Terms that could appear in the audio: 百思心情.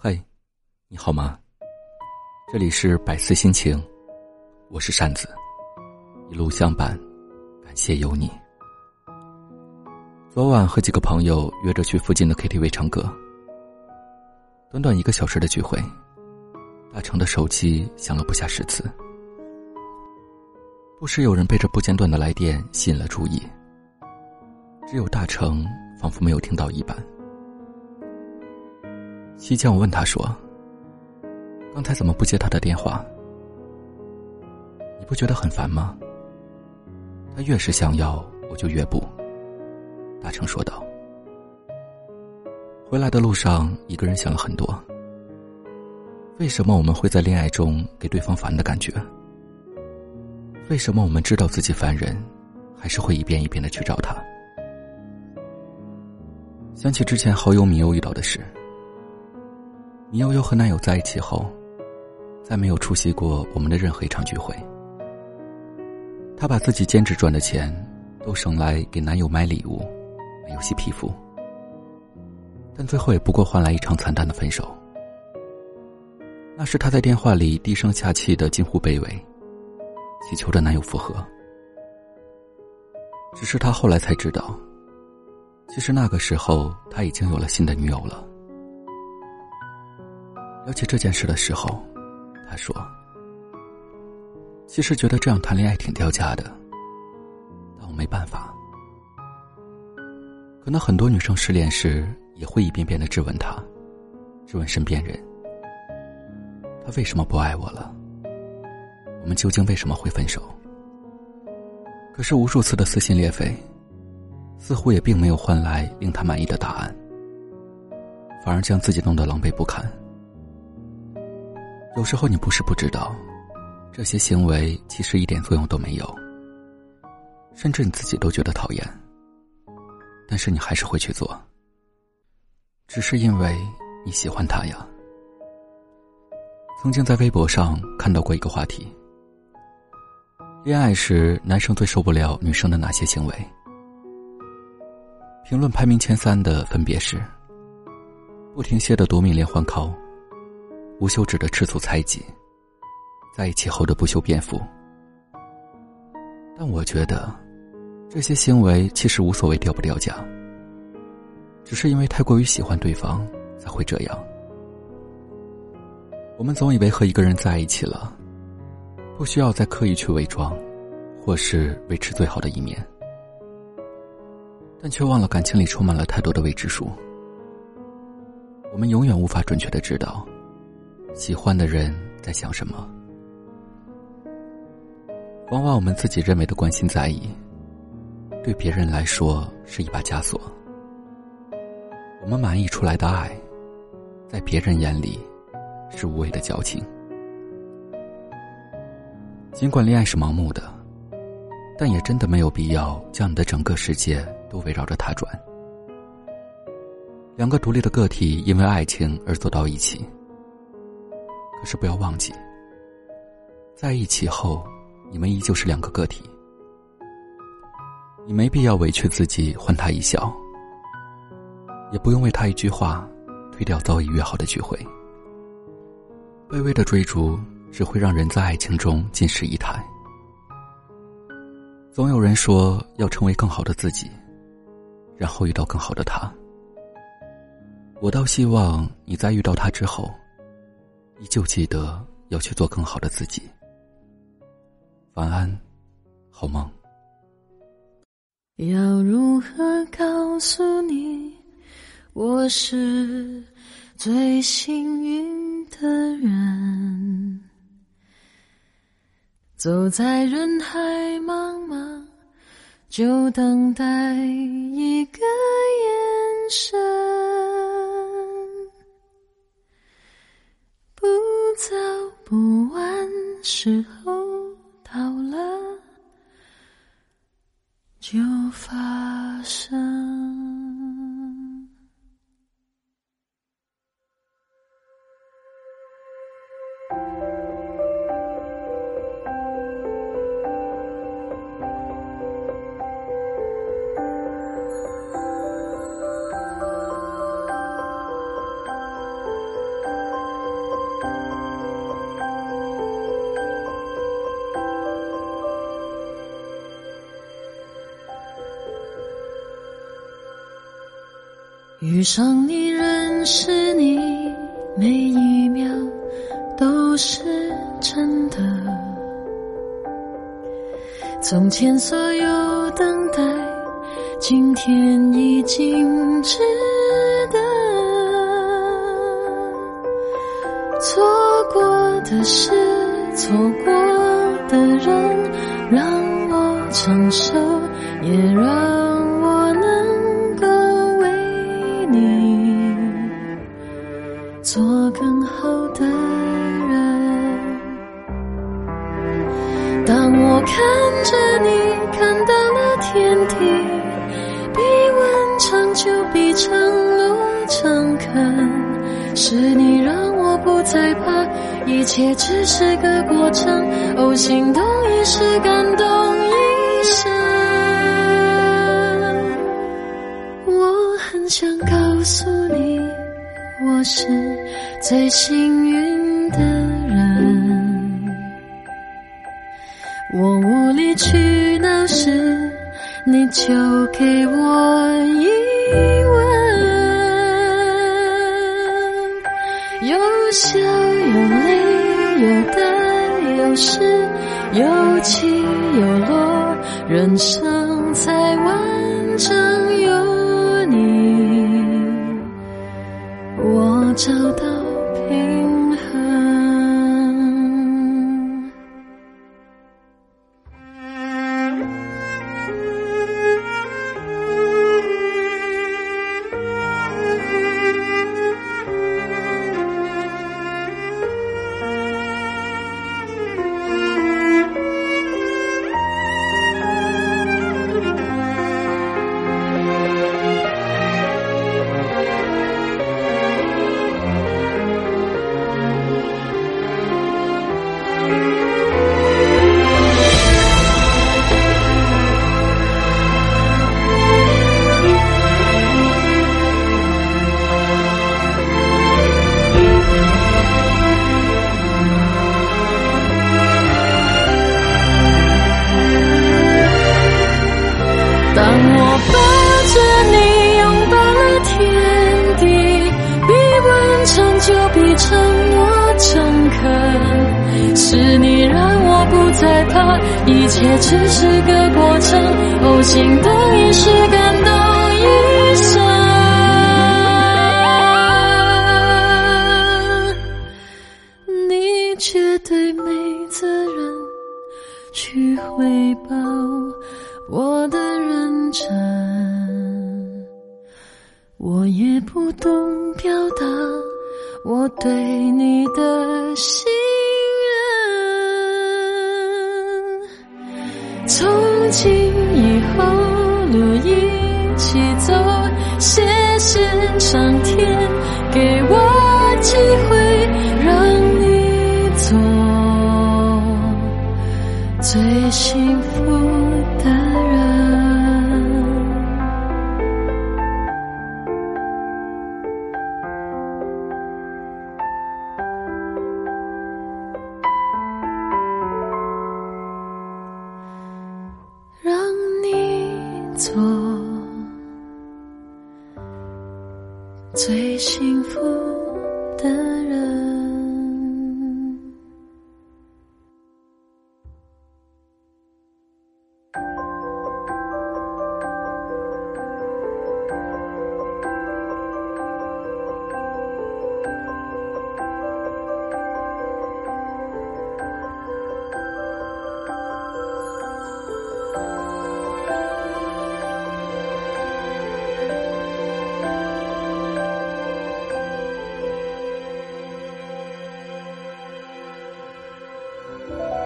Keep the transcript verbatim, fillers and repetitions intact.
嘿，你好吗？这里是百思心情，我是扇子，一路相伴，感谢有你。昨晚和几个朋友约着去附近的 K T V 唱歌，短短一个小时的聚会，大成的手机响了不下十次，不时有人被这不间断的来电吸引了注意，只有大成仿佛没有听到一般。期间我问他说，刚才怎么不接他的电话？你不觉得很烦吗？他越是想要我就越不。大成说道。回来的路上一个人想了很多，为什么我们会在恋爱中给对方烦的感觉？为什么我们知道自己烦人，还是会一遍一遍的去找他？想起之前好友米欧遇到的事，米欧欧和男友在一起后，再没有出席过我们的任何一场聚会。她把自己兼职赚的钱都省来给男友买礼物，买游戏皮肤，但最后也不过换来一场惨淡的分手。那时她在电话里低声下气的近乎卑微，祈求着男友复合。只是她后来才知道，其实那个时候他已经有了新的女友了。了解这件事的时候，他说，其实觉得这样谈恋爱挺掉价的，但我没办法。可能很多女生失恋时也会一遍遍的质问他，质问身边人，他为什么不爱我了？我们究竟为什么会分手？可是无数次的撕心裂肺，似乎也并没有换来令他满意的答案，反而将自己弄得狼狈不堪。有时候你不是不知道，这些行为其实一点作用都没有，甚至你自己都觉得讨厌，但是你还是会去做，只是因为你喜欢他呀。曾经在微博上看到过一个话题，恋爱时男生最受不了女生的哪些行为？评论排名前三的分别是：不停歇的夺命连环call，无休止的吃醋猜忌，在一起后的不修边幅。但我觉得，这些行为其实无所谓掉不掉价，只是因为太过于喜欢对方才会这样。我们总以为和一个人在一起了，不需要再刻意去伪装，或是维持最好的一面。但却忘了感情里充满了太多的未知数，我们永远无法准确的知道喜欢的人在想什么。往往我们自己认为的关心在意，对别人来说是一把枷锁。我们满意出来的爱，在别人眼里是无谓的矫情。尽管恋爱是盲目的，但也真的没有必要将你的整个世界都围绕着他转。两个独立的个体因为爱情而走到一起，可是不要忘记，在一起后你们依旧是两个个体，你没必要委屈自己换他一笑，也不用为他一句话推掉早已约好的聚会。卑微的追逐只会让人在爱情中尽失仪态。总有人说要成为更好的自己，然后遇到更好的他。我倒希望你在遇到他之后，依旧记得要去做更好的自己。晚安，好梦。要如何告诉你，我是最幸运的人？走在人海茫茫，就等待一个眼神，不早不晚，时候到了就发生。遇上你认识你，每一秒都是真的。从前所有等待，今天已经值得。错过的事，错过的人，让我承受，也让做更好的人。当我看着你，看到了天地，比温长久，比承诺诚恳。是你让我不再怕，一切只是个过程。哦，心动一时，感动一生。我很想告诉你，我是最幸运的人。我无理取闹时，你就给我一吻。有笑有泪，有得有失，有起有落，人生才完整。有你，我找到平衡。是你让我不再怕，一切只是个过程。哦，心动一时，感动一生。你绝对没责任去回报我的认真，我也不懂表达我对你的心。从今以后，路一起走，谢谢上天给我机会，让你做最幸福的人。做最幸福的人。Thank you.